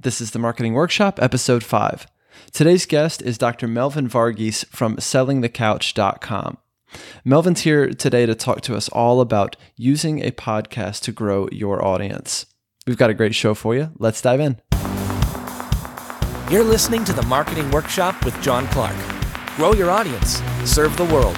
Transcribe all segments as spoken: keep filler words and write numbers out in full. This is the Marketing Workshop, Episode five. Today's guest is Doctor Melvin Varghese from selling the couch dot com. Melvin's here today to talk to us all about using a podcast to grow your audience. We've got a great show for you. Let's dive in. You're listening to the Marketing Workshop with John Clark. Grow your audience. Serve the world.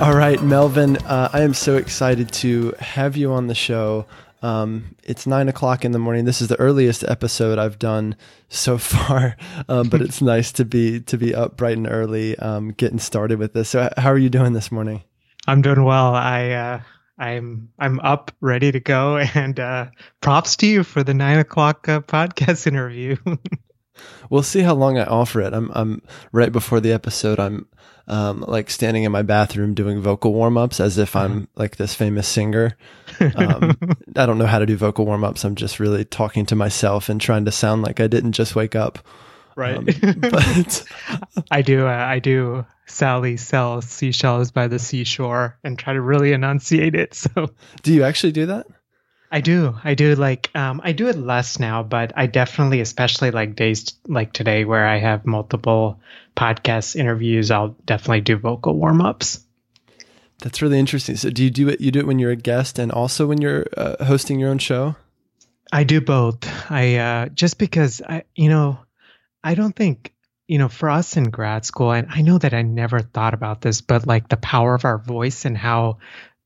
All right, Melvin, uh, I am so excited to have you on the show. Um, it's nine o'clock in the morning. This is the earliest episode I've done so far, um, but it's nice to be to be up bright and early, um, getting started with this. So, how are you doing this morning? I'm doing well. I uh, I'm I'm up, ready to go, and uh, props to you for the nine o'clock uh, podcast interview. We'll see how long I offer it. I'm I'm right before the episode. I'm um, like standing in my bathroom doing vocal warm-ups as if I'm like this famous singer. Um, I don't know how to do vocal warm-ups. I'm just really talking to myself and trying to sound like I didn't just wake up. Right. Um, but I do. Uh, I do. Sally sells seashells by the seashore and try to really enunciate it. So, do you actually do that? I do. I do like, um, I do it less now, but I definitely, especially like days like today where I have multiple podcast interviews, I'll definitely do vocal warm-ups. That's really interesting. So do you do it, you do it when you're a guest and also when you're uh, hosting your own show? I do both. I, uh, just because I, you know, I don't think, you know, for us in grad school, and I know that I never thought about this, but like the power of our voice and how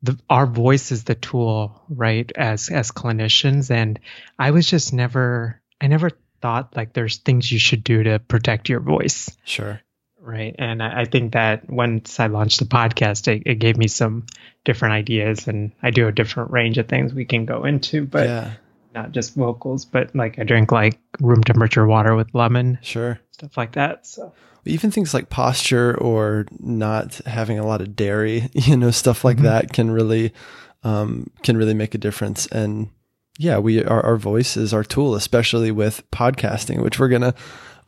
The, our voice is the tool, right, as as clinicians. And I was just never, I never thought like there's things you should do to protect your voice. Sure. Right. And I, I think that once I launched the podcast, it, it gave me some different ideas, and I do a different range of things we can go into, but yeah. Not just vocals, but like I drink like room temperature water with lemon. Sure. Stuff like that. So. Even things like posture or not having a lot of dairy, you know, stuff like mm-hmm. that can really, um, can really make a difference. And yeah, we our, our voice is our tool, especially with podcasting, which we're gonna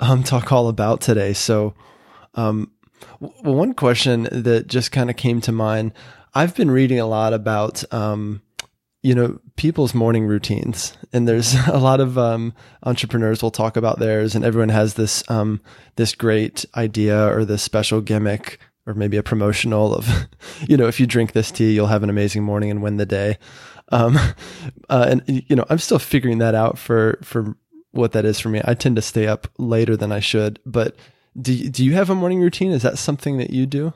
um, talk all about today. So, um, w- one question that just kind of came to mind: I've been reading a lot about, um, you know, people's morning routines, and there's a lot of um, entrepreneurs will talk about theirs, and everyone has this um, this great idea or this special gimmick or maybe a promotional of, you know, if you drink this tea, you'll have an amazing morning and win the day. Um, uh, and, you know, I'm still figuring that out for for what that is for me. I tend to stay up later than I should. But do, do you have a morning routine? Is that something that you do?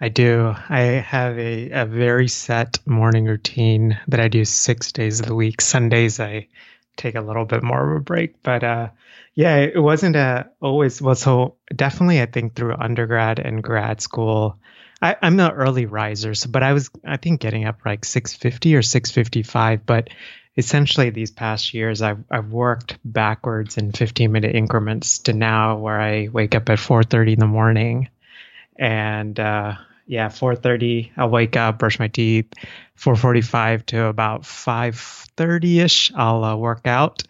I do. I have a, a very set morning routine that I do six days of the week. Sundays, I take a little bit more of a break. But uh, yeah, it wasn't a, always, well, so definitely I think through undergrad and grad school, I, I'm not early risers, but I was, I think getting up like six fifty or six fifty-five. But essentially these past years, I've, I've worked backwards in fifteen minute increments to now where I wake up at four thirty in the morning. And, uh, yeah, four thirty, I'll wake up, brush my teeth, four forty-five to about five thirty ish. I'll uh, work out,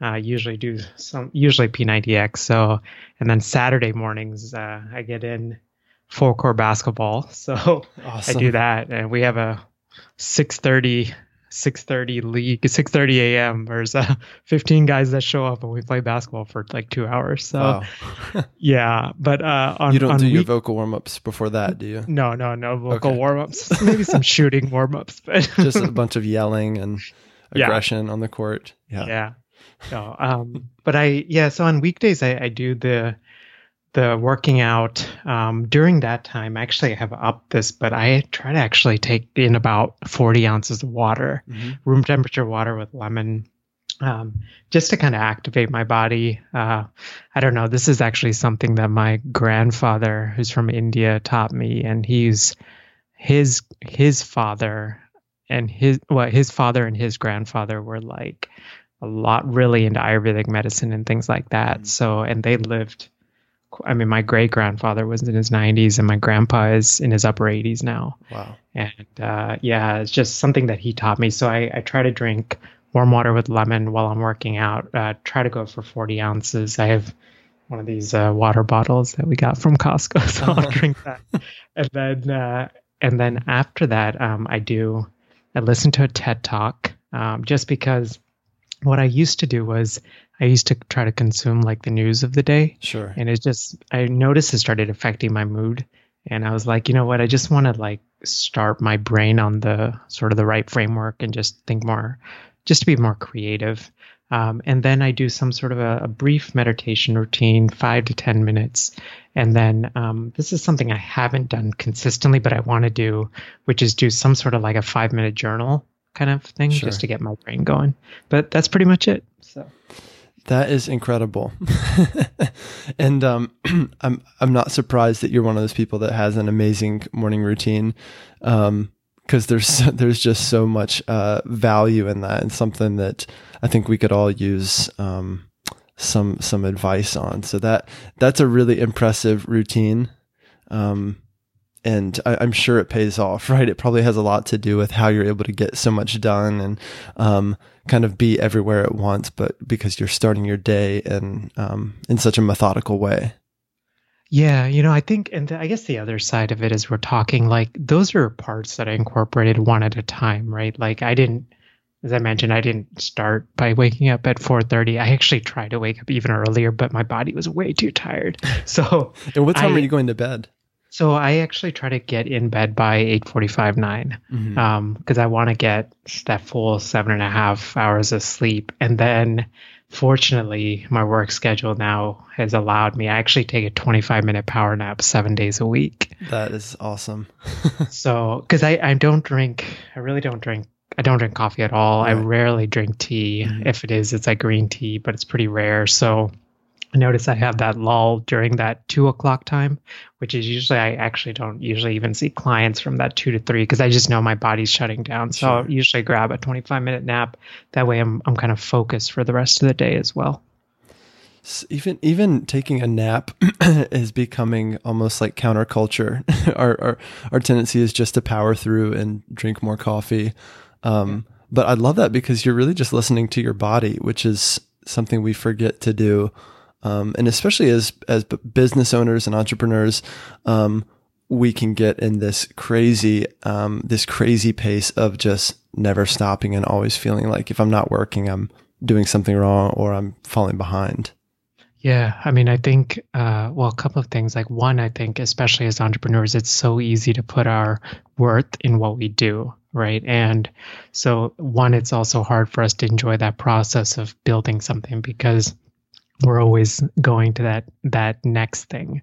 uh, usually do some, usually P ninety X. So, and then Saturday mornings, uh, I get in full core basketball. So awesome. I do that. And we have a six thirty league, six thirty a.m. There's uh, fifteen guys that show up, and we play basketball for like two hours. So, wow. yeah. But uh, on, you don't on do week- your vocal warm ups before that, do you? No, no, no vocal okay. warm ups. Maybe some shooting warm ups, but just a bunch of yelling and aggression yeah. on the court. Yeah, yeah. No, um, but I yeah. So on weekdays, I, I do the the working out um, during that time. Actually, I have upped this, but I try to actually take in about forty ounces of water, mm-hmm. room temperature water with lemon, um, just to kind of activate my body. Uh, I don't know. This is actually something that my grandfather, who's from India, taught me, and he's his his father and his well, his father and his grandfather were like a lot really into Ayurvedic medicine and things like that. Mm-hmm. So, and they lived. I mean, my great grandfather was in his nineties, and my grandpa is in his upper eighties now. Wow! And uh, yeah, it's just something that he taught me. So I, I try to drink warm water with lemon while I'm working out. Uh, try to go for forty ounces. I have one of these uh, water bottles that we got from Costco. So I'll drink that. And then, uh, and then after that, um, I do, I listen to a TED Talk, um, just because what I used to do was I used to try to consume like the news of the day. Sure. And it's just, I noticed it started affecting my mood. And I was like, you know what, I just want to like start my brain on the sort of the right framework and just think more, just to be more creative. Um, and then I do some sort of a, a brief meditation routine, five to ten minutes. And then um, this is something I haven't done consistently, but I want to do, which is do some sort of like a five minute journal kind of thing, sure, just to get my brain going. But that's pretty much it. So that is incredible. And um, I'm I'm not surprised that you're one of those people that has an amazing morning routine, um, because there's there's just so much uh, value in that, and something that I think we could all use um, some some advice on. So that that's a really impressive routine. Um, And I, I'm sure it pays off, right? It probably has a lot to do with how you're able to get so much done and um, kind of be everywhere at once, but because you're starting your day in, um, in such a methodical way. Yeah, you know, I think, and the, I guess the other side of it is we're talking like, those are parts that I incorporated one at a time, right? Like I didn't, as I mentioned, I didn't start by waking up at four thirty. I actually tried to wake up even earlier, but my body was way too tired. So and what time I, were you going to bed? So I actually try to get in bed by eight forty-five, nine, mm-hmm. um, because I want to get that full seven and a half hours of sleep. And then fortunately, my work schedule now has allowed me, I actually take a twenty-five minute power nap seven days a week. That is awesome. So, because I, I don't drink, I really don't drink, I don't drink coffee at all. Right. I rarely drink tea. Mm-hmm. If it is, it's like green tea, but it's pretty rare. So I notice I have that lull during that two o'clock time, which is usually, I actually don't usually even see clients from that two to three because I just know my body's shutting down. So sure. I'll usually grab a twenty-five minute nap. That way I'm I'm kind of focused for the rest of the day as well. So even even taking a nap is becoming almost like counterculture. our, our our tendency is just to power through and drink more coffee. Um, yeah. But I love that because you're really just listening to your body, which is something we forget to do. Um, and especially as, as business owners and entrepreneurs, um, we can get in this crazy, um, this crazy pace of just never stopping and always feeling like if I'm not working, I'm doing something wrong or I'm falling behind. Yeah. I mean, I think, uh, well, a couple of things, like one, I think, especially as entrepreneurs, it's so easy to put our worth in what we do. Right. And so one, it's also hard for us to enjoy that process of building something because we're always going to that that next thing.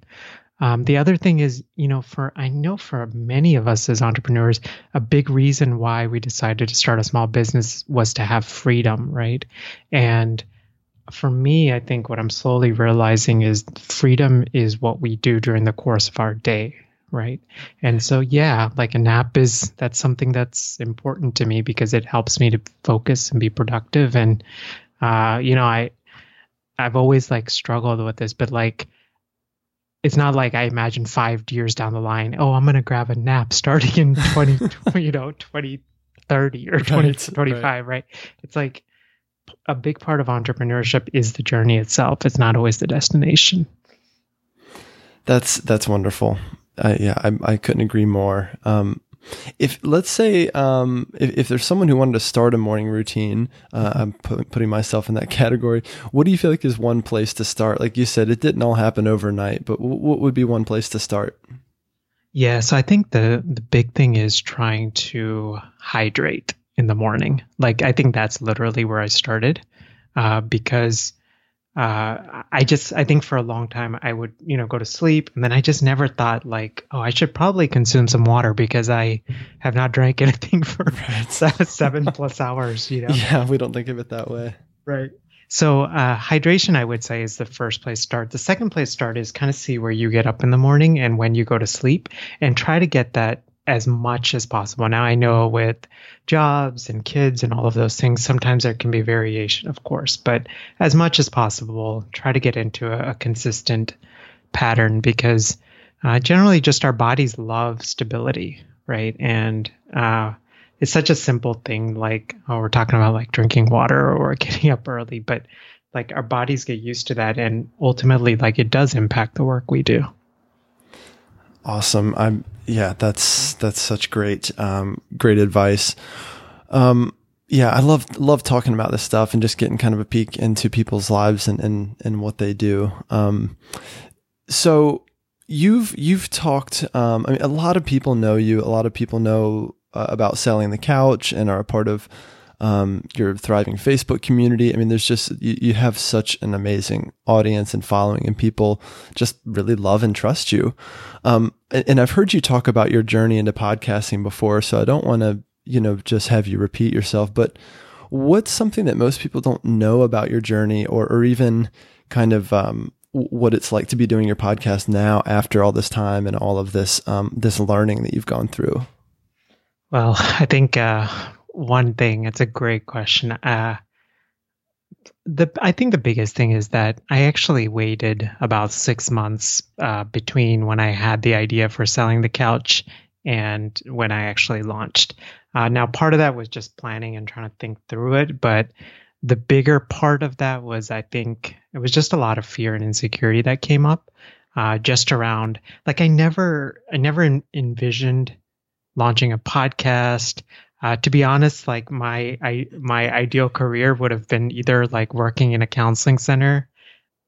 Um, the other thing is, you know, for I know for many of us as entrepreneurs, a big reason why we decided to start a small business was to have freedom, right? And for me, I think what I'm slowly realizing is freedom is what we do during the course of our day, right? And so, yeah, like a nap is, that's something that's important to me because it helps me to focus and be productive. And, uh, you know, I, I've always like struggled with this, but like, it's not like I imagine five years down the line, oh, I'm going to grab a nap starting in twenty, you know, twenty thirty or right, twenty twenty-five, right. right? It's like a big part of entrepreneurship is the journey itself. It's not always the destination. That's, that's wonderful. Uh, yeah. I, I couldn't agree more. Um, If let's say um, if, if there's someone who wanted to start a morning routine, uh, I'm pu- putting myself in that category. What do you feel like is one place to start? Like you said, it didn't all happen overnight, but w- what would be one place to start? Yeah, so I think the the big thing is trying to hydrate in the morning. Like I think that's literally where I started uh, because. Uh, I just, I think for a long time I would, you know, go to sleep and then I just never thought like, oh, I should probably consume some water because I have not drank anything for seven plus hours, you know? Yeah. We don't think of it that way. Right. So, uh, hydration, I would say, is the first place to start. The second place to start is kind of see where you get up in the morning and when you go to sleep and try to get that as much as possible. Now I know with jobs and kids and all of those things, sometimes there can be variation, of course, but as much as possible, try to get into a, a consistent pattern because uh, generally just our bodies love stability, right? And uh, it's such a simple thing like, oh, we're talking about like drinking water or getting up early, but like our bodies get used to that, and ultimately, like, it does impact the work we do. Awesome. I'm yeah, that's that's such great um great advice. Um yeah, I love love talking about this stuff and just getting kind of a peek into people's lives and and and what they do. Um so you've you've talked um I mean, a lot of people know you, a lot of people know uh, about Selling the Couch and are a part of um your thriving Facebook community. I mean, there's just, you, you have such an amazing audience and following, and people just really love and trust you. Um, and, and I've heard you talk about your journey into podcasting before, so I don't want to, you know, just have you repeat yourself, but what's something that most people don't know about your journey, or, or even kind of, um, what it's like to be doing your podcast now after all this time and all of this, um, this learning that you've gone through? Well, I think, uh, one thing, it's a great question. Uh, the I think the biggest thing is that I actually waited about six months uh, between when I had the idea for Selling the Couch and when I actually launched. Uh, now, part of that was just planning and trying to think through it. But the bigger part of that was, I think, it was just a lot of fear and insecurity that came up uh, just around, like, I never, I never en- envisioned launching a podcast. Uh, to be honest, like my I, my ideal career would have been either like working in a counseling center,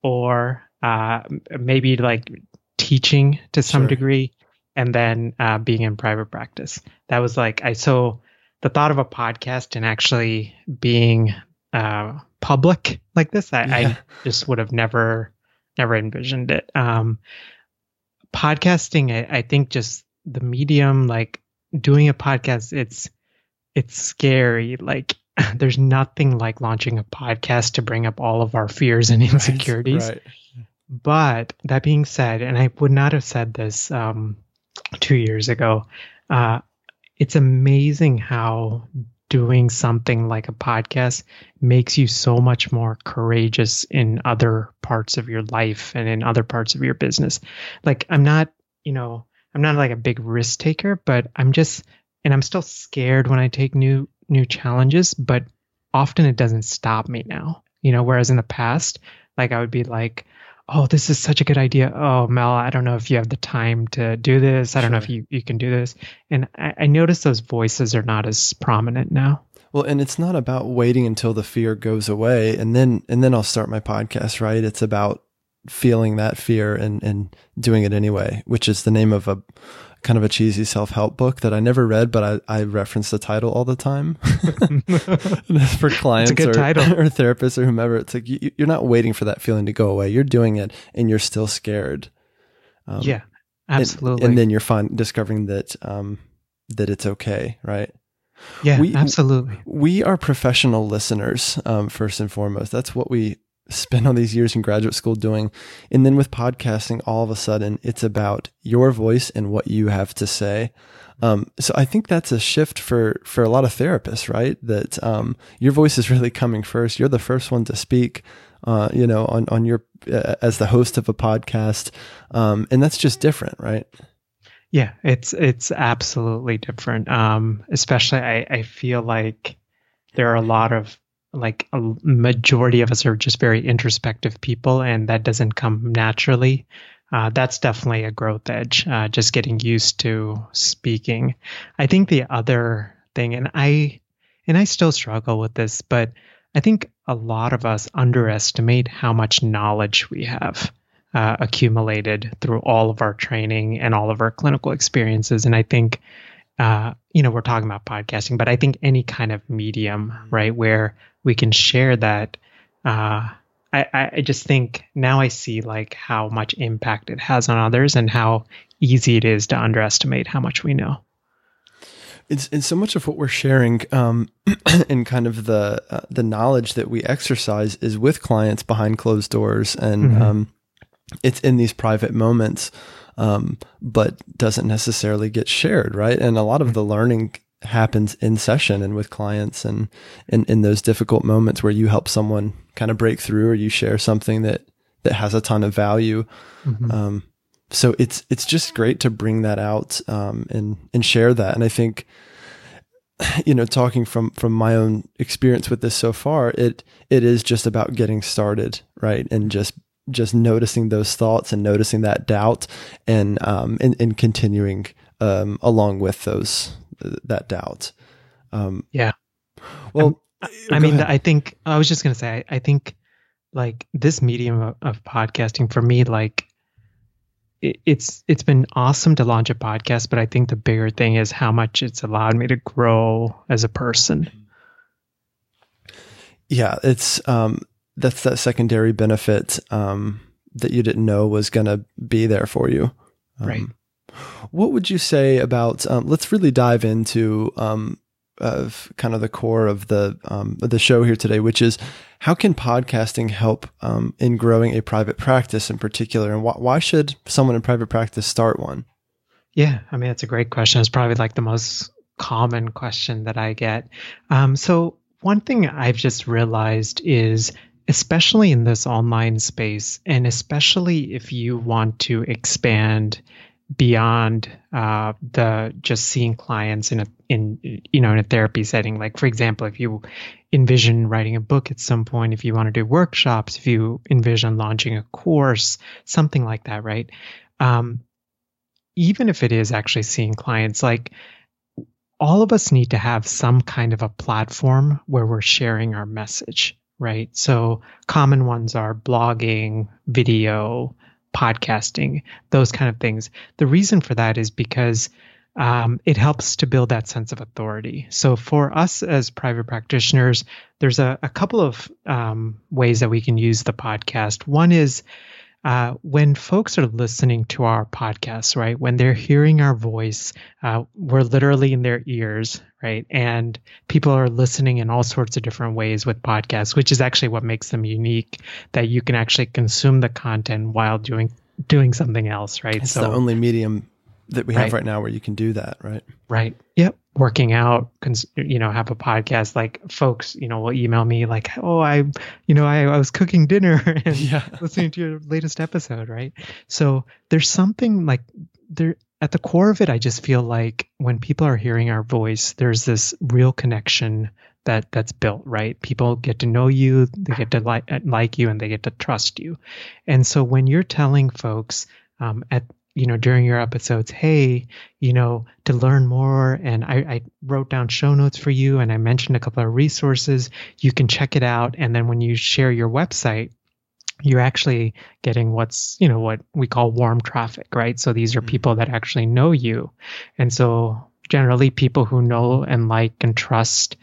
or uh, maybe like teaching to some Sure. degree, and then uh, being in private practice. That was like I so the thought of a podcast and actually being uh, public like this, I, yeah. I just would have never never envisioned it. Um, podcasting, I, I think, just the medium, like doing a podcast, it's It's scary. Like, there's nothing like launching a podcast to bring up all of our fears and insecurities. Right, right. But that being said, and I would not have said this um, two years ago, uh, it's amazing how doing something like a podcast makes you so much more courageous in other parts of your life and in other parts of your business. Like, I'm not, you know, I'm not like a big risk taker, but I'm just... And I'm still scared when I take new new challenges, but often it doesn't stop me now. You know, whereas in the past, like I would be like, oh, this is such a good idea. Oh, Mel, I don't know if you have the time to do this. I Sure. don't know if you, you can do this. And I, I notice those voices are not as prominent now. Well, and it's not about waiting until the fear goes away and then and then I'll start my podcast, right? It's about feeling that fear and and doing it anyway, which is the name of a kind of a cheesy self-help book that I never read, but I, I reference the title all the time for clients or, or therapists or whomever. It's like, you, you're not waiting for that feeling to go away. You're doing it and you're still scared. Um, yeah, absolutely. And, and then you're find, discovering that, um, that it's okay. Right. Yeah, we, absolutely. We are professional listeners. Um, first and foremost, that's what we spend all these years in graduate school doing. And then with podcasting, all of a sudden it's about your voice and what you have to say. Um, so I think that's a shift for, for a lot of therapists, right? That, um, your voice is really coming first. You're the first one to speak, uh, you know, on, on your, uh, as the host of a podcast. Um, and that's just different, right? Yeah, it's, it's absolutely different. Um, especially I, I feel like there are a lot of, like a majority of us are just very introspective people, and that doesn't come naturally. Uh, that's definitely a growth edge, uh, just getting used to speaking. I think the other thing, and I and I still struggle with this, but I think a lot of us underestimate how much knowledge we have uh, accumulated through all of our training and all of our clinical experiences. And I think Uh, you know, we're talking about podcasting, but I think any kind of medium, right, where we can share that, uh, I, I just think now I see like how much impact it has on others and how easy it is to underestimate how much we know. It's, and so much of what we're sharing, um, and kind of the, uh, the knowledge that we exercise is with clients behind closed doors, and, mm-hmm. um, it's in these private moments, um, but doesn't necessarily get shared, right? And a lot of the learning happens in session and with clients, and in those difficult moments where you help someone kind of break through, or you share something that, that has a ton of value. Mm-hmm. Um, so it's, it's just great to bring that out, um, and, and share that. And I think you know, talking from from my own experience with this so far, it it is just about getting started, right? And just just noticing those thoughts and noticing that doubt, and um and, and continuing um along with those that doubt. Um, yeah. Well, um, I mean, ahead. I think I was just gonna say, I, I think like this medium of, of podcasting for me, like it, it's it's been awesome to launch a podcast, but I think the bigger thing is how much it's allowed me to grow as a person. Yeah, it's um, that's that secondary benefit um, that you didn't know was gonna be there for you, um, right? What would you say about? Um, let's really dive into um, of kind of the core of the um, of the show here today, which is how can podcasting help um, in growing a private practice in particular, and wh- why should someone in private practice start one? Yeah, I mean that's a great question. It's probably like the most common question that I get. Um, so one thing I've just realized is, especially in this online space, and especially if you want to expand beyond uh, the just seeing clients in a in you know in a therapy setting, like for example, if you envision writing a book at some point, if you want to do workshops, if you envision launching a course, something like that, right? Um, even if it is actually seeing clients, like all of us need to have some kind of a platform where we're sharing our message, right? So common ones are blogging, video, podcasting, those kind of things. The reason for that is because um, it helps to build that sense of authority. So for us as private practitioners, there's a, a couple of um, ways that we can use the podcast. One is uh, when folks are listening to our podcasts, right? When they're hearing our voice, uh, we're literally in their ears, right? And people are listening in all sorts of different ways with podcasts, which is actually what makes them unique, that you can actually consume the content while doing doing something else, right? It's so, the only medium that we have right. right now where you can do that, right? Right. Yep. Working out, cons- you know, have a podcast. Like folks, you know, will email me like, oh, I, you know, I, I was cooking dinner and yeah. listening to your latest episode, right? So there's something like there at the core of it. I just feel like when people are hearing our voice, there's this real connection that that's built, right? People get to know you, they get to like like you, and they get to trust you. And so when you're telling folks um, at you know, during your episodes, hey, you know, to learn more. And I, I wrote down show notes for you. And I mentioned a couple of resources. You can check it out. And then when you share your website, you're actually getting what's, you know, what we call warm traffic, right? So these are people that actually know you. And so generally people who know and like and trust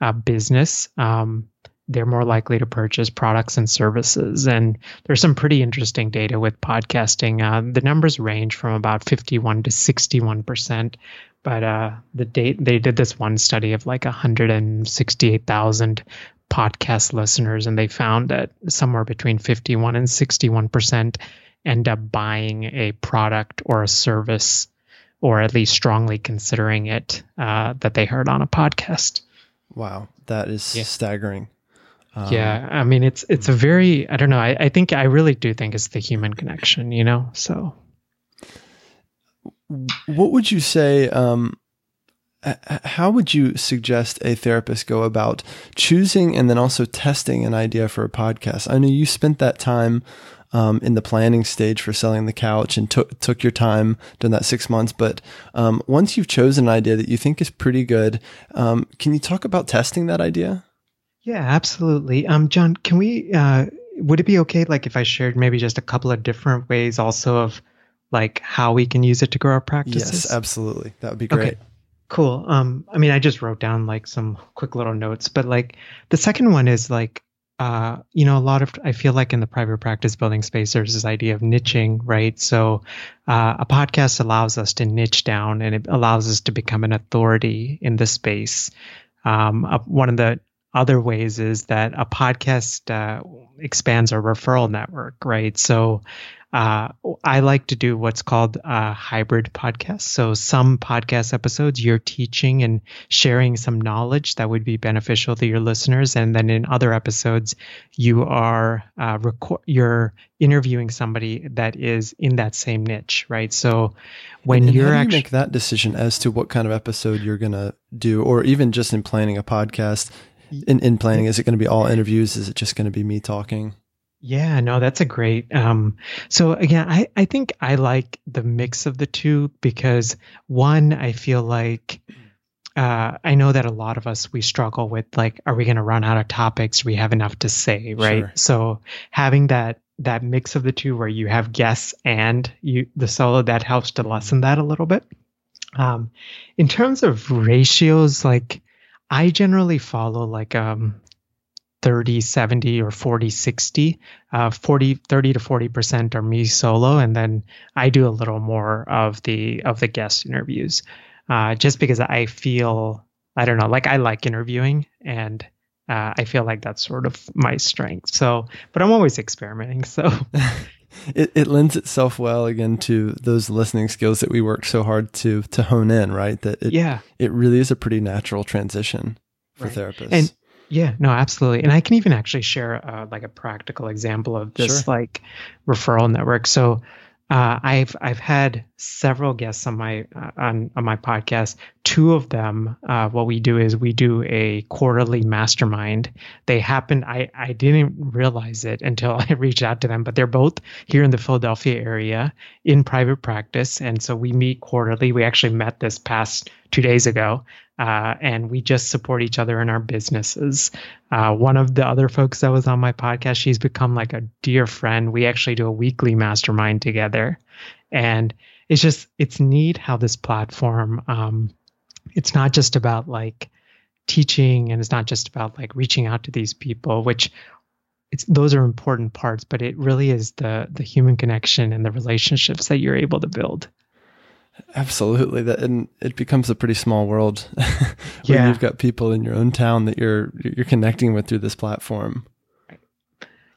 uh, business, um, they're more likely to purchase products and services. And there's some pretty interesting data with podcasting. Uh, the numbers range from about fifty-one to sixty-one percent. But uh, the date, they did this one study of like one hundred sixty-eight thousand podcast listeners, and they found that somewhere between fifty-one and sixty-one percent end up buying a product or a service, or at least strongly considering it uh, that they heard on a podcast. Wow, that is yeah. staggering. Um, yeah, I mean, it's it's a very, I don't know, I, I think, I really do think it's the human connection, you know, so. What would you say, um, how would you suggest a therapist go about choosing and then also testing an idea for a podcast? I know you spent that time um, in the planning stage for Selling the Couch and took took your time during that six months, but um, once you've chosen an idea that you think is pretty good, um, can you talk about testing that idea? Yeah, absolutely. Um, John, can we, uh, would it be okay, like if I shared maybe just a couple of different ways also of like how we can use it to grow our practices? Yes, absolutely. That would be great. Okay, cool. Um, I mean, I just wrote down like some quick little notes, but like the second one is like, uh, you know, a lot of, I feel like in the private practice building space, there's this idea of niching, right? So uh, a podcast allows us to niche down and it allows us to become an authority in the space. Um, uh, one of the other ways is that a podcast uh, expands our referral network, right? So uh, I like to do what's called a hybrid podcast. So some podcast episodes, you're teaching and sharing some knowledge that would be beneficial to your listeners. And then in other episodes, you are uh, record you're interviewing somebody that is in that same niche, right? So when and you're how do you actually make that decision as to what kind of episode you're going to do, or even just in planning a podcast, In, in planning, is it going to be all interviews? Is it just going to be me talking? Yeah, no, that's a great. Um, so again, I, I think I like the mix of the two because one, I feel like uh, I know that a lot of us, we struggle with like, are we going to run out of topics? Do we have enough to say, right? Sure. So having that that mix of the two where you have guests and you the solo, that helps to lessen that a little bit. Um, in terms of ratios, like I generally follow like um, thirty seventy or forty sixty, uh, forty, thirty to forty percent are me solo. And then I do a little more of the of the guest interviews uh, just because I feel, I don't know, like I like interviewing and uh, I feel like that's sort of my strength. So, but I'm always experimenting. So it, it lends itself well again to those listening skills that we work so hard to to hone in, right? That it, yeah, it really is a pretty natural transition for right. therapists. And yeah, no, absolutely. And I can even actually share uh, like a practical example of this sure. like referral network. So uh, I've I've had several guests on my uh, on on my podcast. Two of them, uh, what we do is we do a quarterly mastermind. They happened, I, I didn't realize it until I reached out to them, but they're both here in the Philadelphia area in private practice. And so we meet quarterly. We actually met this past two days ago, uh, and we just support each other in our businesses. Uh, one of the other folks that was on my podcast, she's become like a dear friend. We actually do a weekly mastermind together. And it's just, it's neat how this platform, um, it's not just about like teaching and it's not just about like reaching out to these people, which it's, those are important parts, but it really is the the human connection and the relationships that you're able to build. Absolutely. That, and it becomes a pretty small world when yeah. you've got people in your own town that you're, you're connecting with through this platform.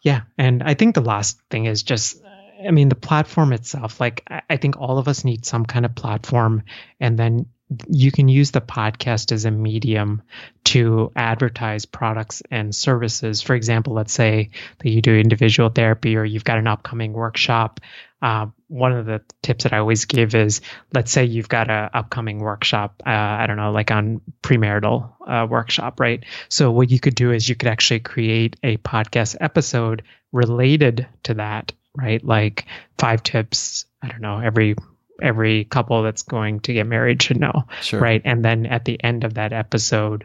Yeah. And I think the last thing is just, I mean, the platform itself, like I, I think all of us need some kind of platform, and then you can use the podcast as a medium to advertise products and services. For example, let's say that you do individual therapy or you've got an upcoming workshop. Uh, one of the tips that I always give is, let's say you've got an upcoming workshop, uh, I don't know, like on premarital uh, workshop, right? So what you could do is you could actually create a podcast episode related to that, right? Like five tips, I don't know, every every couple that's going to get married should know, sure. right? And then at the end of that episode,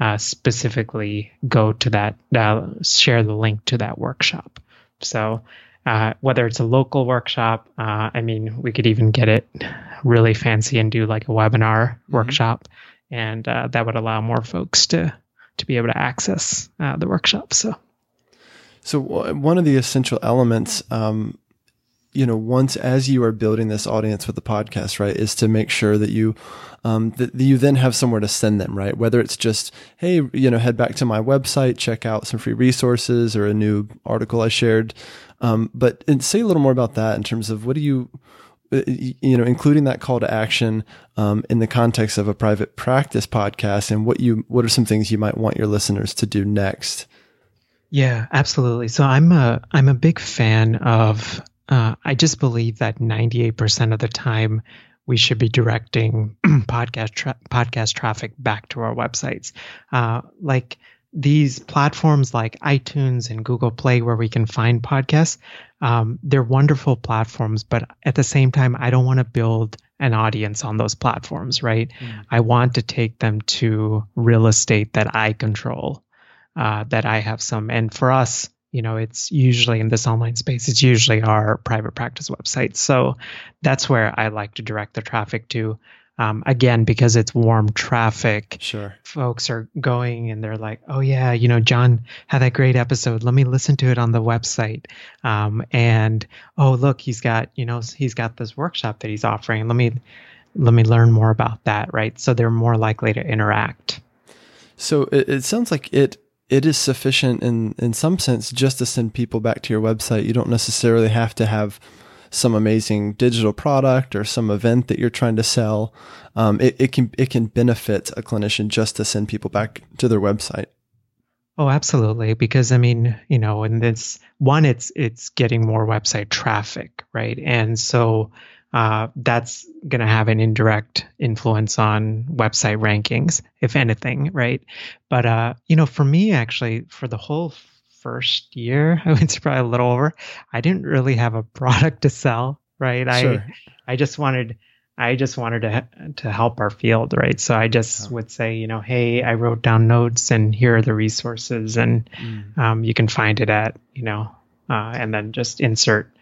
uh, specifically go to that, uh, share the link to that workshop. So uh, whether it's a local workshop, uh, I mean, we could even get it really fancy and do like a webinar mm-hmm. workshop, and uh, that would allow more folks to to be able to access uh, the workshop. So, so w- one of the essential elements, um, you know, once as you are building this audience with the podcast, right, is to make sure that you, um, that you then have somewhere to send them, right? Whether it's just, hey, you know, head back to my website, check out some free resources or a new article I shared. Um, but and say a little more about that in terms of what do you, you know, including that call to action, um, in the context of a private practice podcast, and what you, what are some things you might want your listeners to do next? Yeah, absolutely. So I'm a, I'm a big fan of, Uh, I just believe that ninety-eight percent of the time we should be directing podcast tra- podcast traffic back to our websites. Uh, like these platforms like iTunes and Google Play where we can find podcasts, um, they're wonderful platforms, but at the same time, I don't want to build an audience on those platforms, right? Mm. I want to take them to real estate that I control, uh, that I have some. And for us, you know, it's usually in this online space, it's usually our private practice website. So that's where I like to direct the traffic to. Um, again, because it's warm traffic, sure. folks are going and they're like, oh yeah, you know, John had that great episode. Let me listen to it on the website. Um, and, oh, look, he's got, you know, he's got this workshop that he's offering. Let me, let me learn more about that. Right. So they're more likely to interact. So it, it sounds like it it is sufficient in, in some sense just to send people back to your website. You don't necessarily have to have some amazing digital product or some event that you're trying to sell. Um, it, it can it can benefit a clinician just to send people back to their website. Oh, absolutely. Because I mean, you know, in this one, it's it's getting more website traffic, right? And so uh, that's going to have an indirect influence on website rankings, if anything, right? But uh, you know, for me, actually, for the whole first year, I mean, it's probably a little over, I didn't really have a product to sell, right? Sure. I I just wanted. I just wanted to to help our field, right? So I just yeah. would say, you know, hey, I wrote down notes, and here are the resources, and mm. um, you can find it at, you know, uh, and then just insert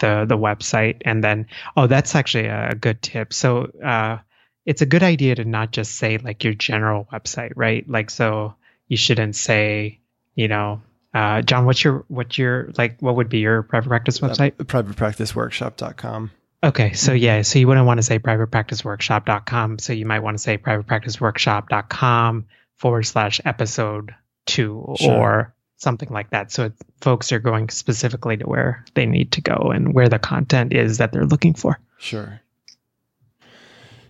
the the website, and then oh, that's actually a good tip. So uh, it's a good idea to not just say like your general website, right? Like, so you shouldn't say, you know, uh, John, what's your what's your like what would be your private practice website? Uh, private practice workshop dot com. Okay, so yeah, so you wouldn't want to say private practice workshop dot com. So you might want to say private practice workshop dot com forward slash episode two sure. or something like that. So it, folks are going specifically to where they need to go and where the content is that they're looking for. Sure.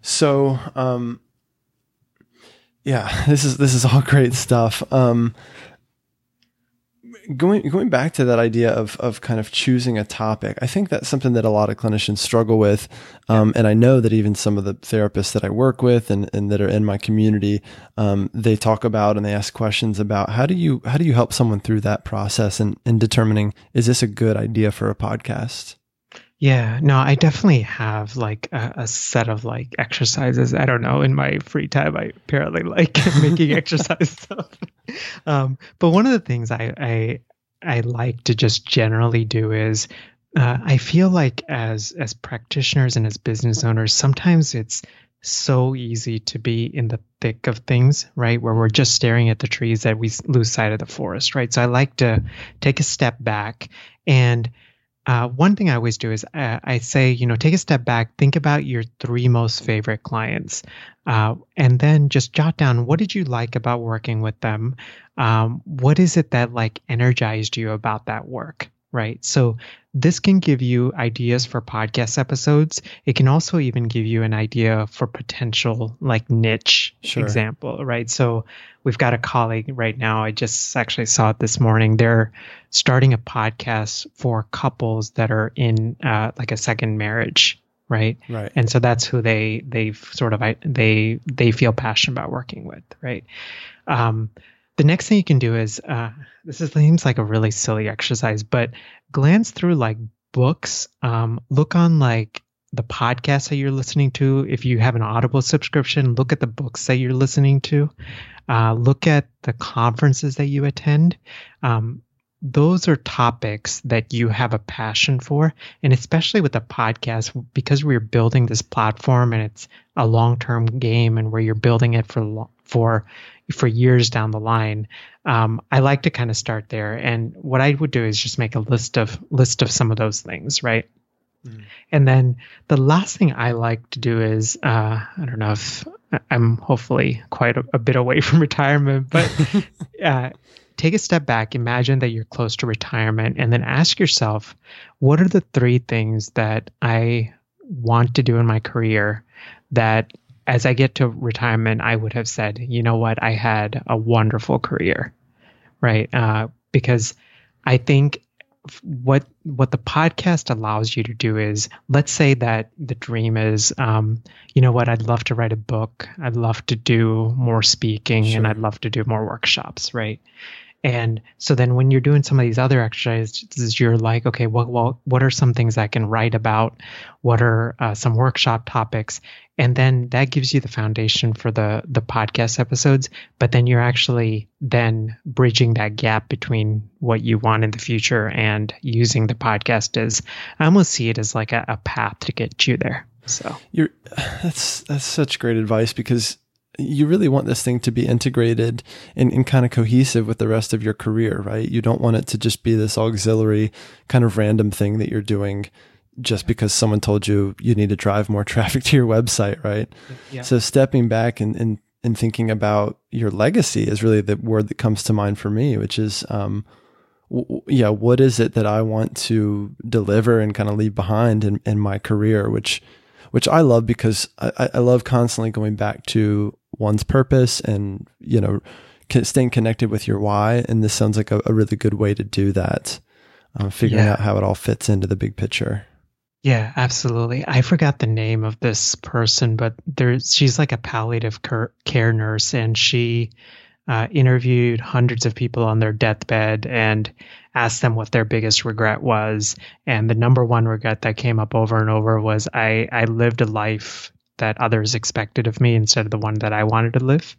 So, um, yeah, this is this is all great stuff. Um, Going going back to that idea of of kind of choosing a topic, I think that's something that a lot of clinicians struggle with, um, and I know that even some of the therapists that I work with and, and that are in my community, um, they talk about and they ask questions about how do you how do you help someone through that process and in, in determining, is this a good idea for a podcast? Yeah, no, I definitely have like a, a set of like exercises. I don't know, in my free time, I apparently like making exercise stuff. Um, but one of the things I, I I like to just generally do is uh, I feel like as as practitioners and as business owners, sometimes it's so easy to be in the thick of things, right? Where we're just staring at the trees that we lose sight of the forest, right? So I like to take a step back and Uh, one thing I always do is uh, I say, you know, take a step back, think about your three most favorite clients, uh, and then just jot down, what did you like about working with them? Um, what is it that like energized you about that work, right? So this can give you ideas for podcast episodes. It can also even give you an idea for potential like niche sure. example, right? So we've got a colleague right now, I just actually saw it this morning. They're starting a podcast for couples that are in uh, like a second marriage, right? Right. And so that's who they they've sort of they they feel passionate about working with, right? Um, the next thing you can do is uh, this is, seems like a really silly exercise, but glance through like books. Um, look on like the podcasts that you're listening to. If you have an Audible subscription, look at the books that you're listening to. Uh, look at the conferences that you attend. Um, those are topics that you have a passion for. And especially with the podcast, because we're building this platform and it's a long-term game and where you're building it for for for years down the line, um, I like to kind of start there. And what I would do is just make a list of list of some of those things, right? Mm. And then the last thing I like to do is, uh, I don't know if I'm hopefully quite a, a bit away from retirement, but uh, take a step back, imagine that you're close to retirement, and then ask yourself, what are the three things that I want to do in my career that as I get to retirement, I would have said, you know what, I had a wonderful career, right? Uh, because I think what what the podcast allows you to do is, let's say that the dream is, um, you know what, I'd love to write a book, I'd love to do more speaking, sure. and I'd love to do more workshops, right? And so then when you're doing some of these other exercises, you're like, okay, well, well what are some things I can write about? What are uh, some workshop topics? And then that gives you the foundation for the the podcast episodes. But then you're actually then bridging that gap between what you want in the future and using the podcast as, I almost see it as like a, a path to get you there. So you're, that's that's such great advice, because you really want this thing to be integrated and, and kind of cohesive with the rest of your career, right? You don't want it to just be this auxiliary kind of random thing that you're doing just because someone told you you need to drive more traffic to your website, right? Yeah. So stepping back and, and, and thinking about your legacy is really the word that comes to mind for me, which is, um, w- yeah, what is it that I want to deliver and kind of leave behind in, in my career, which which I love because I, I love constantly going back to one's purpose and, you know, staying connected with your why. And this sounds like a, a really good way to do that, um, figuring yeah. out how it all fits into the big picture. Yeah, absolutely. I forgot the name of this person, but there, she's like a palliative care nurse, and she uh, interviewed hundreds of people on their deathbed and asked them what their biggest regret was. And the number one regret that came up over and over was, I, I lived a life that others expected of me instead of the one that I wanted to live.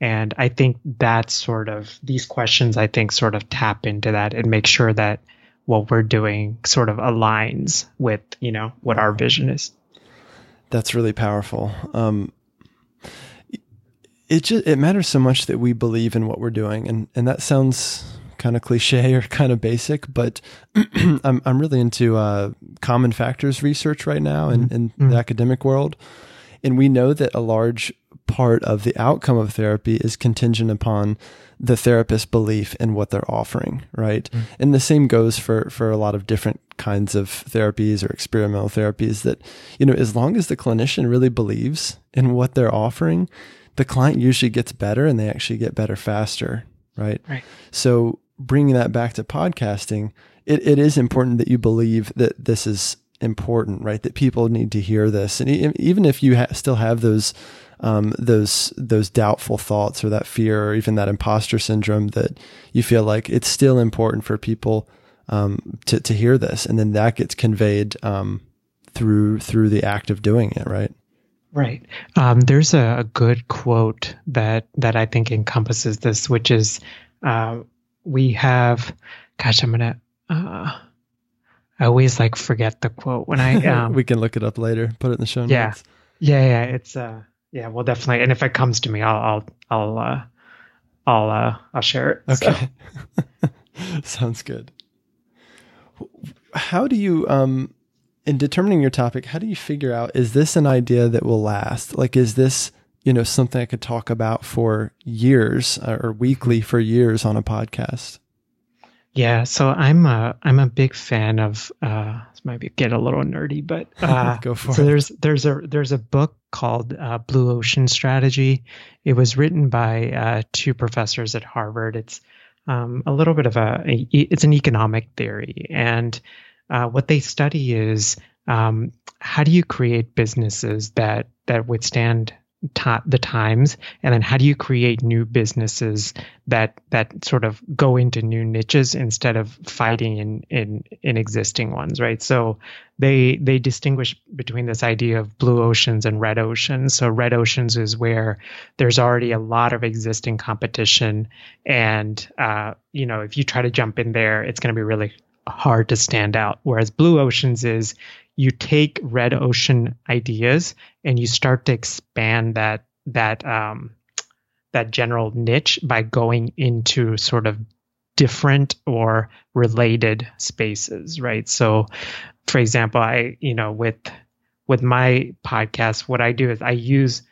And I think that sort of, these questions, I think, sort of tap into that and make sure that what we're doing sort of aligns with, you know, what our vision is. That's really powerful. Um, it just, it matters so much that we believe in what we're doing. And, and that sounds kind of cliche or kind of basic, but I'm, I'm really into uh, common factors research right now in, in mm-hmm. the academic world. And we know that a large part of the outcome of therapy is contingent upon the therapist's belief in what they're offering, right? Mm. And the same goes for for a lot of different kinds of therapies or experimental therapies that, you know, as long as the clinician really believes in what they're offering, the client usually gets better and they actually get better faster, right? Right. So bringing that back to podcasting, it, it is important that you believe that this is important, right? That people need to hear this. And e- even if you ha- still have those Um, those those doubtful thoughts or that fear or even that imposter syndrome, that you feel like it's still important for people um, to to hear this, and then that gets conveyed um, through through the act of doing it, right? Right. Um, there's a, a good quote that that I think encompasses this, which is uh, we have. Gosh, I'm gonna. Uh, I always like forget the quote when I. Um, we can look it up later. Put it in the show notes. Yeah. Yeah. Yeah. It's. Uh, Yeah, well, definitely. And if it comes to me, I'll, I'll, I'll, uh, I'll, uh, I'll share it. Okay, so. Sounds good. How do you, um, in determining your topic, how do you figure out, is this an idea that will last? Like, is this, you know, something I could talk about for years or weekly for years on a podcast? Yeah, so I'm a I'm a big fan of. Uh, this might get a little nerdy, but uh, go for so it. there's there's a there's a book called uh, Blue Ocean Strategy. It was written by uh, two professors at Harvard. It's um, a little bit of a, a it's an economic theory, and uh, what they study is um, how do you create businesses that that withstand Ta- the times, and then how do you create new businesses that that sort of go into new niches instead of fighting in in, in existing ones, right? So they they distinguish between this idea of blue oceans and red oceans. So red oceans is where there's already a lot of existing competition, and uh, you know, if you try to jump in there, it's going to be really hard to stand out. Whereas blue oceans is you take red ocean ideas and you start to expand that that um, that general niche by going into sort of different or related spaces, right? So, for example, I you know with with my podcast, what I do is I use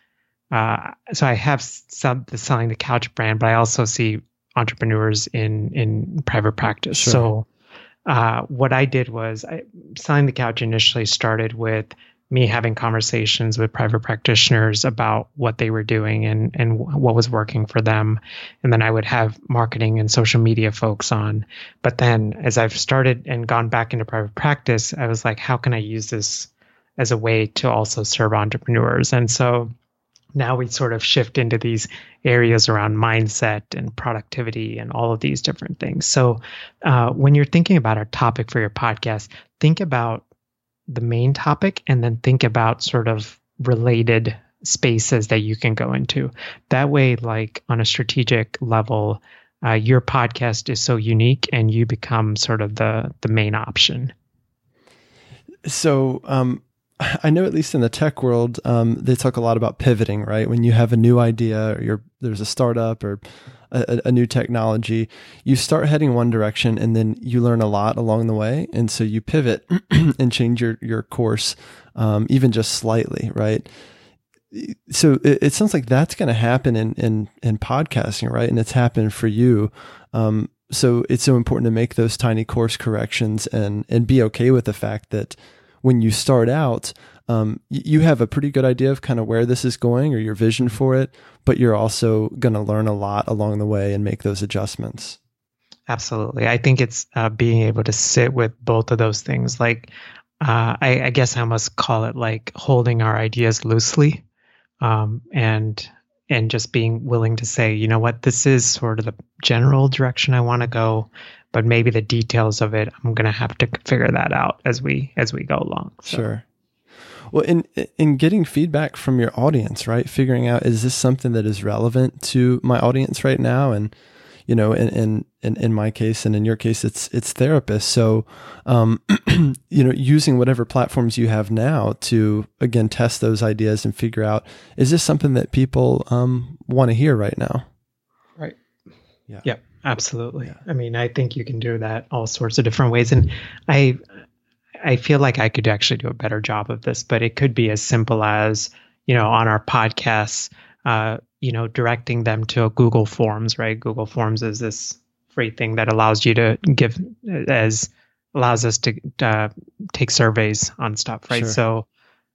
uh, so I have some the Selling the Couch brand, but I also see entrepreneurs in in private practice, sure. so. Uh, what I did was I, Selling the Couch initially started with me having conversations with private practitioners about what they were doing and, and what was working for them. And then I would have marketing and social media folks on. But then as I've started and gone back into private practice, I was like, how can I use this as a way to also serve entrepreneurs? And so now we sort of shift into these areas around mindset and productivity and all of these different things. So uh, when you're thinking about a topic for your podcast, think about the main topic and then think about sort of related spaces that you can go into. That way, like on a strategic level, uh, your podcast is so unique and you become sort of the, the main option. So, um, I know at least in the tech world, um, they talk a lot about pivoting, right? When you have a new idea or you're, there's a startup or a, a new technology, you start heading one direction and then you learn a lot along the way. And so you pivot and change your, your course, um, even just slightly, right? So it, it sounds like that's going to happen in, in, in podcasting, right? And it's happened for you. Um, so it's so important to make those tiny course corrections and, and be okay with the fact that when you start out, um, you have a pretty good idea of kind of where this is going or your vision for it, but you're also going to learn a lot along the way and make those adjustments. Absolutely. I think it's uh, being able to sit with both of those things. Like, uh, I, I guess I must call it like holding our ideas loosely, um, and and just being willing to say, you know what, this is sort of the general direction I want to go, but maybe the details of it, I'm going to have to figure that out as we as we go along. So. Sure. Well, in in getting feedback from your audience, right? Figuring out, is this something that is relevant to my audience right now? And you know, in, in, in, in my case, and in your case, it's, it's therapists. So, um, you know, using whatever platforms you have now to, again, test those ideas and figure out, is this something that people, um, want to hear right now? Right. Yeah. Yeah, absolutely. Yeah. I mean, I think you can do that all sorts of different ways. And I, I feel like I could actually do a better job of this, but it could be as simple as, you know, on our podcasts, uh, you know, directing them to Google Forms, right? Google Forms is this free thing that allows you to give, as allows us to uh, take surveys on stuff, right? Sure. So,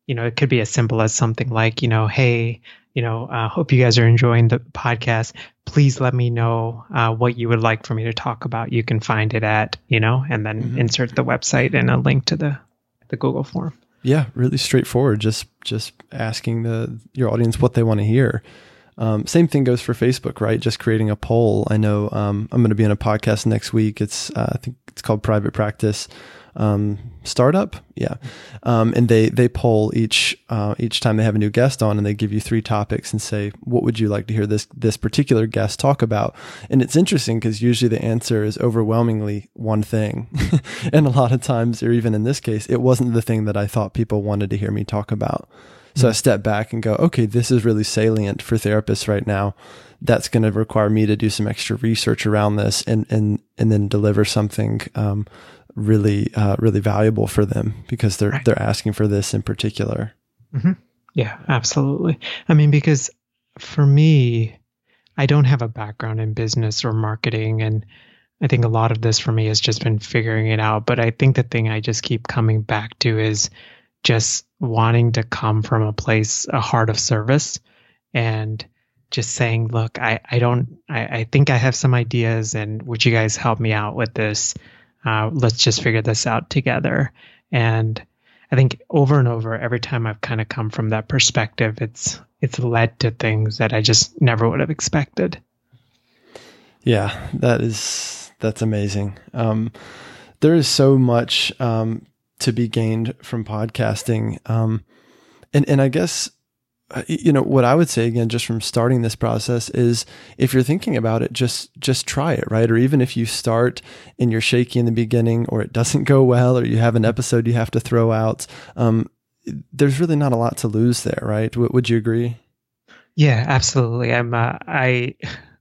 you know, it could be as simple as something like, you know, hey, you know, I uh, hope you guys are enjoying the podcast. Please let me know uh, what you would like for me to talk about. You can find it at, you know, and then mm-hmm. insert the website and a link to the the Google Form. Yeah, really straightforward. Just just asking the your audience what they want to hear. Um, same thing goes for Facebook, right? Just creating a poll. I know um, I'm going to be in a podcast next week. It's uh, I think it's called Private Practice um, Startup, yeah. Um, and they they poll each uh, each time they have a new guest on, and they give you three topics and say, what would you like to hear this this particular guest talk about? And it's interesting because usually the answer is overwhelmingly one thing, and a lot of times, or even in this case, it wasn't the thing that I thought people wanted to hear me talk about. So I step back and go, okay, this is really salient for therapists right now. That's going to require me to do some extra research around this and and and then deliver something um, really, uh, really valuable for them because they're, right. they're asking for this in particular. Mm-hmm. Yeah, absolutely. I mean, because for me, I don't have a background in business or marketing. And I think a lot of this for me has just been figuring it out. But I think the thing I just keep coming back to is just wanting to come from a place, a heart of service, and just saying, look, I, I don't, I, I think I have some ideas, and would you guys help me out with this? Uh, let's just figure this out together. And I think over and over, every time I've kind of come from that perspective, it's, it's led to things that I just never would have expected. Yeah, that is, that's amazing. Um, there is so much, um, to be gained from podcasting. Um, and, and I guess, you know, what I would say again, just from starting this process is if you're thinking about it, just, just try it, right? Or even if you start and you're shaky in the beginning, or it doesn't go well, or you have an episode you have to throw out, um, there's really not a lot to lose there, right? W- would you agree? Yeah, absolutely. I'm, uh, I,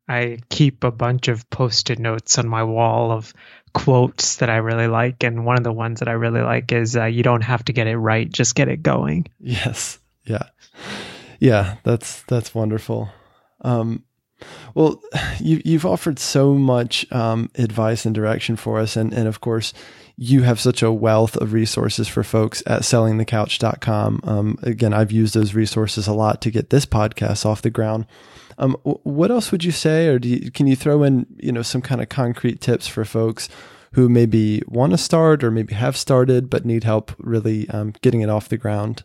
I keep a bunch of post-it notes on my wall of quotes that I really like. And one of the ones that I really like is, uh, you don't have to get it right, just get it going. Yes. Yeah. Yeah. That's, that's wonderful. Um, well, you, you've offered so much, um, advice and direction for us. And, and of course, you have such a wealth of resources for folks at selling the couch dot com. Um, again, I've used those resources a lot to get this podcast off the ground. Um, what else would you say, or do you, can you throw in, you know, some kind of concrete tips for folks who maybe want to start or maybe have started, but need help really, um, getting it off the ground?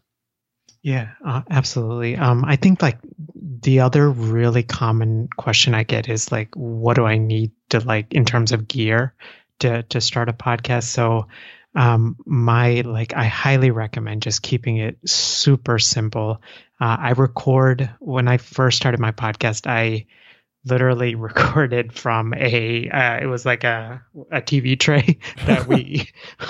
Yeah, uh, absolutely. Um, I think like the other really common question I get is like, what do I need to like, in terms of gear to, to start a podcast? So, um, my, like, I highly recommend just keeping it super simple. Uh, I record, when I first started my podcast, I literally recorded from a, uh, it was like a, a T V tray that we,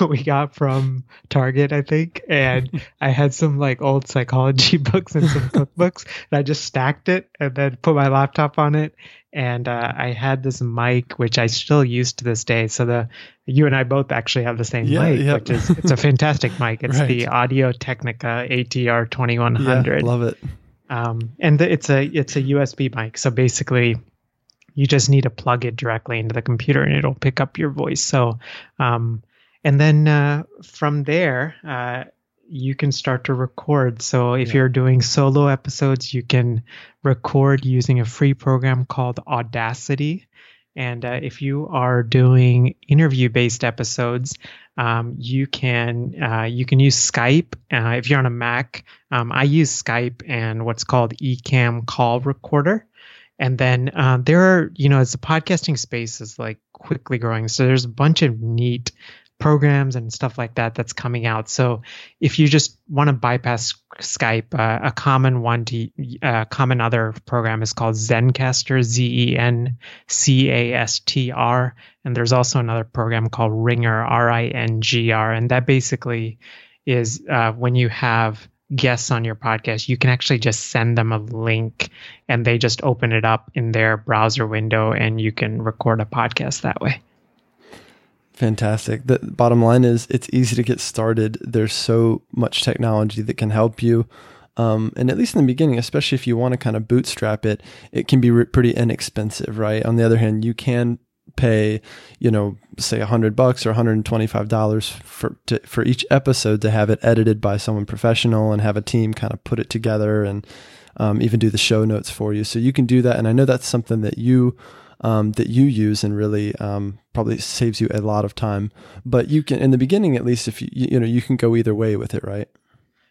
we got from Target, I think. And I had some like old psychology books and some cookbooks, and I just stacked it and then put my laptop on it. And, uh, I had this mic, which I still use to this day. So the, you and I both actually have the same yeah, mic, yep. which is, it's a fantastic mic. It's right. The Audio Technica A T R twenty-one hundred. Yeah, love it. Um, and the, it's a it's a U S B mic. So basically, you just need to plug it directly into the computer and it'll pick up your voice. So um, and then uh, from there, uh, you can start to record. So if yeah. you're doing solo episodes, you can record using a free program called Audacity. And uh, if you are doing interview-based episodes, um, you can uh, you can use Skype. Uh, if you're on a Mac, um, I use Skype and what's called Ecamm Call Recorder. And then uh, there are, you know, as the podcasting space is like quickly growing, so there's a bunch of neat programs and stuff like that that's coming out. So if you just want to bypass Skype, uh, a common one to a uh, common other program is called Zencaster, Z E N C A S T R, and there's also another program called Ringer, R I N G R, and that basically is uh, when you have guests on your podcast, you can actually just send them a link and they just open it up in their browser window and you can record a podcast that way. Fantastic. The bottom line is it's easy to get started. There's so much technology that can help you. Um, and at least in the beginning, especially if you want to kind of bootstrap it, it can be re- pretty inexpensive, right? On the other hand, you can pay, you know, say a hundred bucks or one hundred twenty-five dollars for, to, for each episode to have it edited by someone professional and have a team kind of put it together and um, even do the show notes for you. So you can do that. And I know that's something that you Um, that you use and really um, probably saves you a lot of time. But you can, in the beginning, at least, if you, you know, you can go either way with it, right?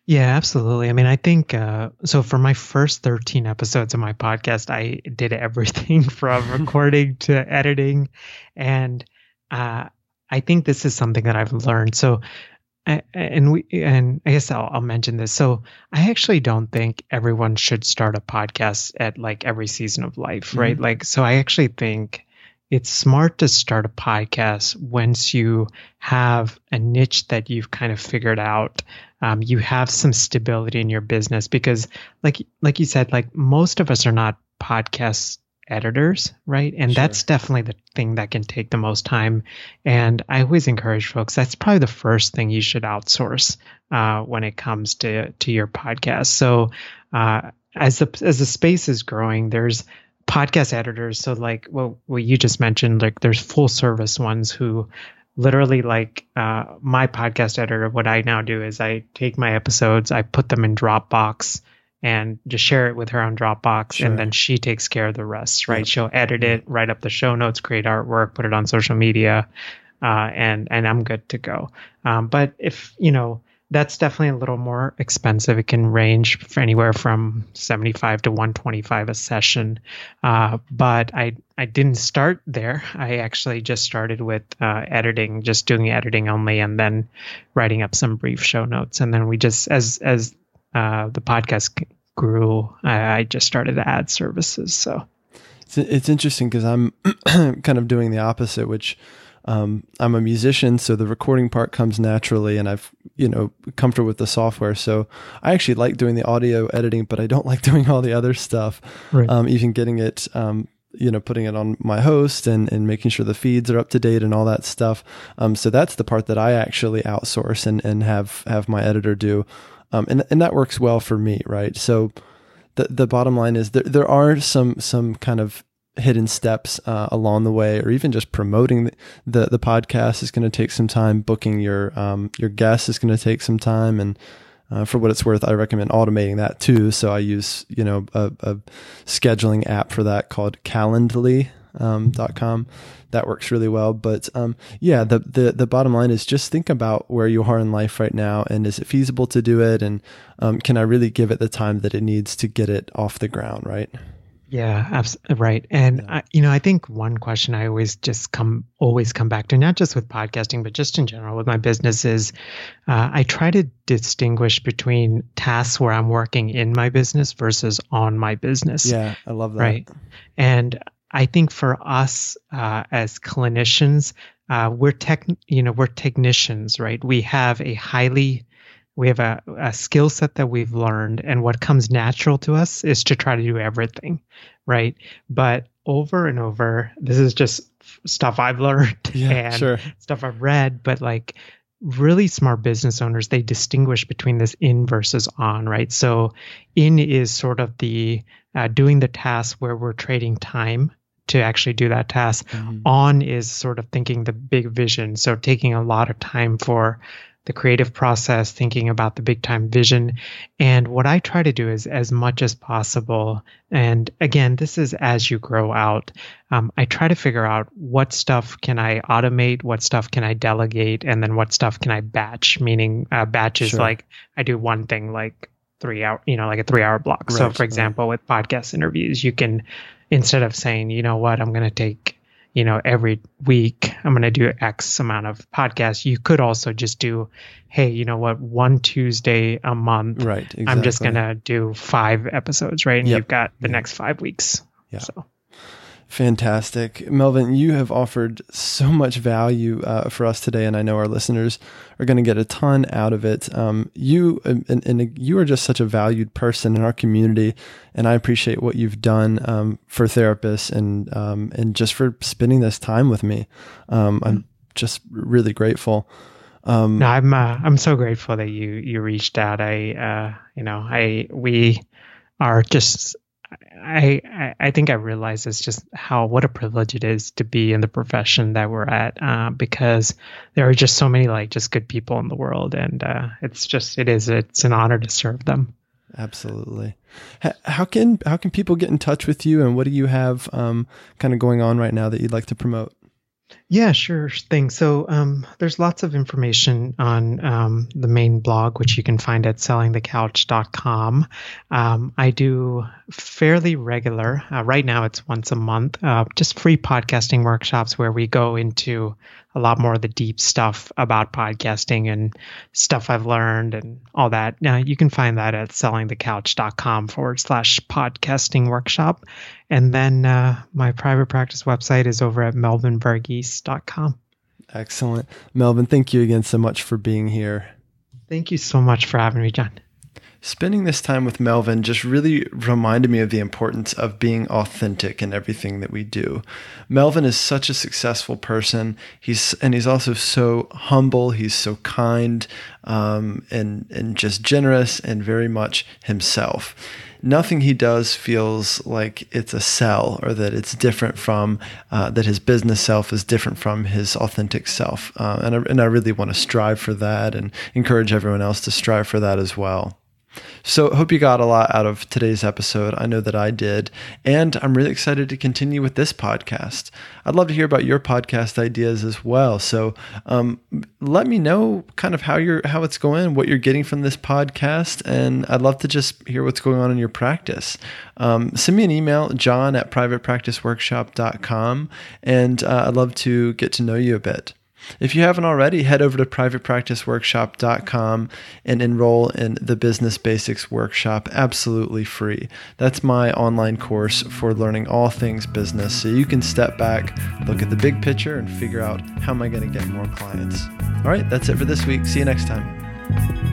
Yeah, absolutely. I mean, I think, uh, so for my first thirteen episodes of my podcast, I did everything from recording to editing. And uh, I think this is something that I've learned. So, and we, and I guess I'll, I'll mention this. So I actually don't think everyone should start a podcast at like every season of life, right? Mm-hmm. Like, so I actually think it's smart to start a podcast once you have a niche that you've kind of figured out. Um, you have some stability in your business because like, like you said, like most of us are not podcast editors, right? And sure. That's definitely the thing that can take the most time. And I always encourage folks, that's probably the first thing you should outsource uh, when it comes to to your podcast. So uh, as the as the space is growing, there's podcast editors. So like what, what you just mentioned, like there's full service ones who literally like uh, my podcast editor, what I now do is I take my episodes, I put them in Dropbox, and just share it with her on Dropbox. Sure. And then she takes care of the rest, right? Yep. She'll edit it, write up the show notes, create artwork, put it on social media, uh, and and I'm good to go. Um, but if, you know, that's definitely a little more expensive. It can range for anywhere from seventy-five to one twenty-five a session. Uh, but I, I didn't start there. I actually just started with uh, editing, just doing editing only, and then writing up some brief show notes. And then we just, as as Uh, the podcast grew, I, I just started to add services. So it's, it's interesting because I'm kind of doing the opposite, which um, I'm a musician. So the recording part comes naturally and I've, you know, comfortable with the software. So I actually like doing the audio editing, but I don't like doing all the other stuff, right. um, even getting it, um, you know, putting it on my host and, and making sure the feeds are up to date and all that stuff. Um, so that's the part that I actually outsource and, and have, have my editor do. Um, and and that works well for me, right? So the the bottom line is there there are some some kind of hidden steps uh, along the way, or even just promoting the the, the podcast is going to take some time. Booking your um your guests is going to take some time, and uh, for what it's worth, I recommend automating that too. So I use you know a, a scheduling app for that called Calendly. Um, dot com. That works really well. But um, yeah, the, the, the bottom line is just think about where you are in life right now and is it feasible to do it? And um, can I really give it the time that it needs to get it off the ground, right? Yeah, absolutely. Right. And, yeah. I, you know, I think one question I always just come, always come back to, not just with podcasting, but just in general with my business is uh, I try to distinguish between tasks where I'm working in my business versus on my business. Yeah, I love that. Right. And I think for us uh, as clinicians, uh, we're tech, you know, we're technicians, right? We have a highly, we have a, a skill set that we've learned, and what comes natural to us is to try to do everything, right? But over and over, this is just stuff I've learned yeah, and sure. stuff I've read, but like really smart business owners, they distinguish between this in versus on, right? So in is sort of the uh, doing the task where we're trading time to actually do that task. Mm-hmm. On is sort of thinking the big vision. So taking a lot of time for the creative process, thinking about the big time vision. And what I try to do is as much as possible. And again, this is as you grow out. Um, I try to figure out what stuff can I automate, what stuff can I delegate, and then what stuff can I batch, meaning uh, batches, sure. like I do one thing like three hour, you know, like a three hour block. Right, so for right. example, with podcast interviews, you can, instead of saying, you know what, I'm going to take you know, every week I'm going to do X amount of podcasts. You could also just do, hey, you know what, one Tuesday a month, right? Exactly. I'm just going to do five episodes, right? And yep. you've got the yep. next five weeks. Yeah. So. Fantastic. Melvin, you have offered so much value uh, for us today, and I know our listeners are going to get a ton out of it. Um, you and, and you are just such a valued person in our community, and I appreciate what you've done um, for therapists and um, and just for spending this time with me. Um, mm-hmm. I'm just really grateful. Um, no, I'm uh, I'm so grateful that you you reached out. I uh, you know I we are just. I, I think I realize it's just how, what a privilege it is to be in the profession that we're at, uh, because there are just so many like just good people in the world. And uh, it's just, it is, it's an honor to serve them. Absolutely. How can, how can people get in touch with you, and what do you have um, kind of going on right now that you'd like to promote? Yeah, sure thing. So um, there's lots of information on um, the main blog, which you can find at selling the couch dot com. Um, I do fairly regular, uh, right now it's once a month, uh, just free podcasting workshops where we go into a lot more of the deep stuff about podcasting and stuff I've learned and all that. Now you can find that at selling the couch dot com forward slash podcasting workshop. And then uh, my private practice website is over at melvin varghese dot com. Excellent. Melvin, thank you again so much for being here. Thank you so much for having me, John. Spending this time with Melvin just really reminded me of the importance of being authentic in everything that we do. Melvin is such a successful person. He's and he's also so humble. He's so kind, um, and and just generous and very much himself. Nothing he does feels like it's a sell, or that it's different from, uh, that his business self is different from his authentic self. Uh, and, I, and I really want to strive for that and encourage everyone else to strive for that as well. So hope you got a lot out of today's episode. I know that I did, and I'm really excited to continue with this podcast. I'd love to hear about your podcast ideas as well. So um, let me know kind of how you're, how it's going, what you're getting from this podcast, and I'd love to just hear what's going on in your practice. Um, send me an email, John at private practice workshop dot com, and uh, I'd love to get to know you a bit. If you haven't already, head over to private practice workshop dot com and enroll in the Business Basics Workshop absolutely free. That's my online course for learning all things business, so you can step back, look at the big picture, and figure out how am I going to get more clients. All right, that's it for this week. See you next time.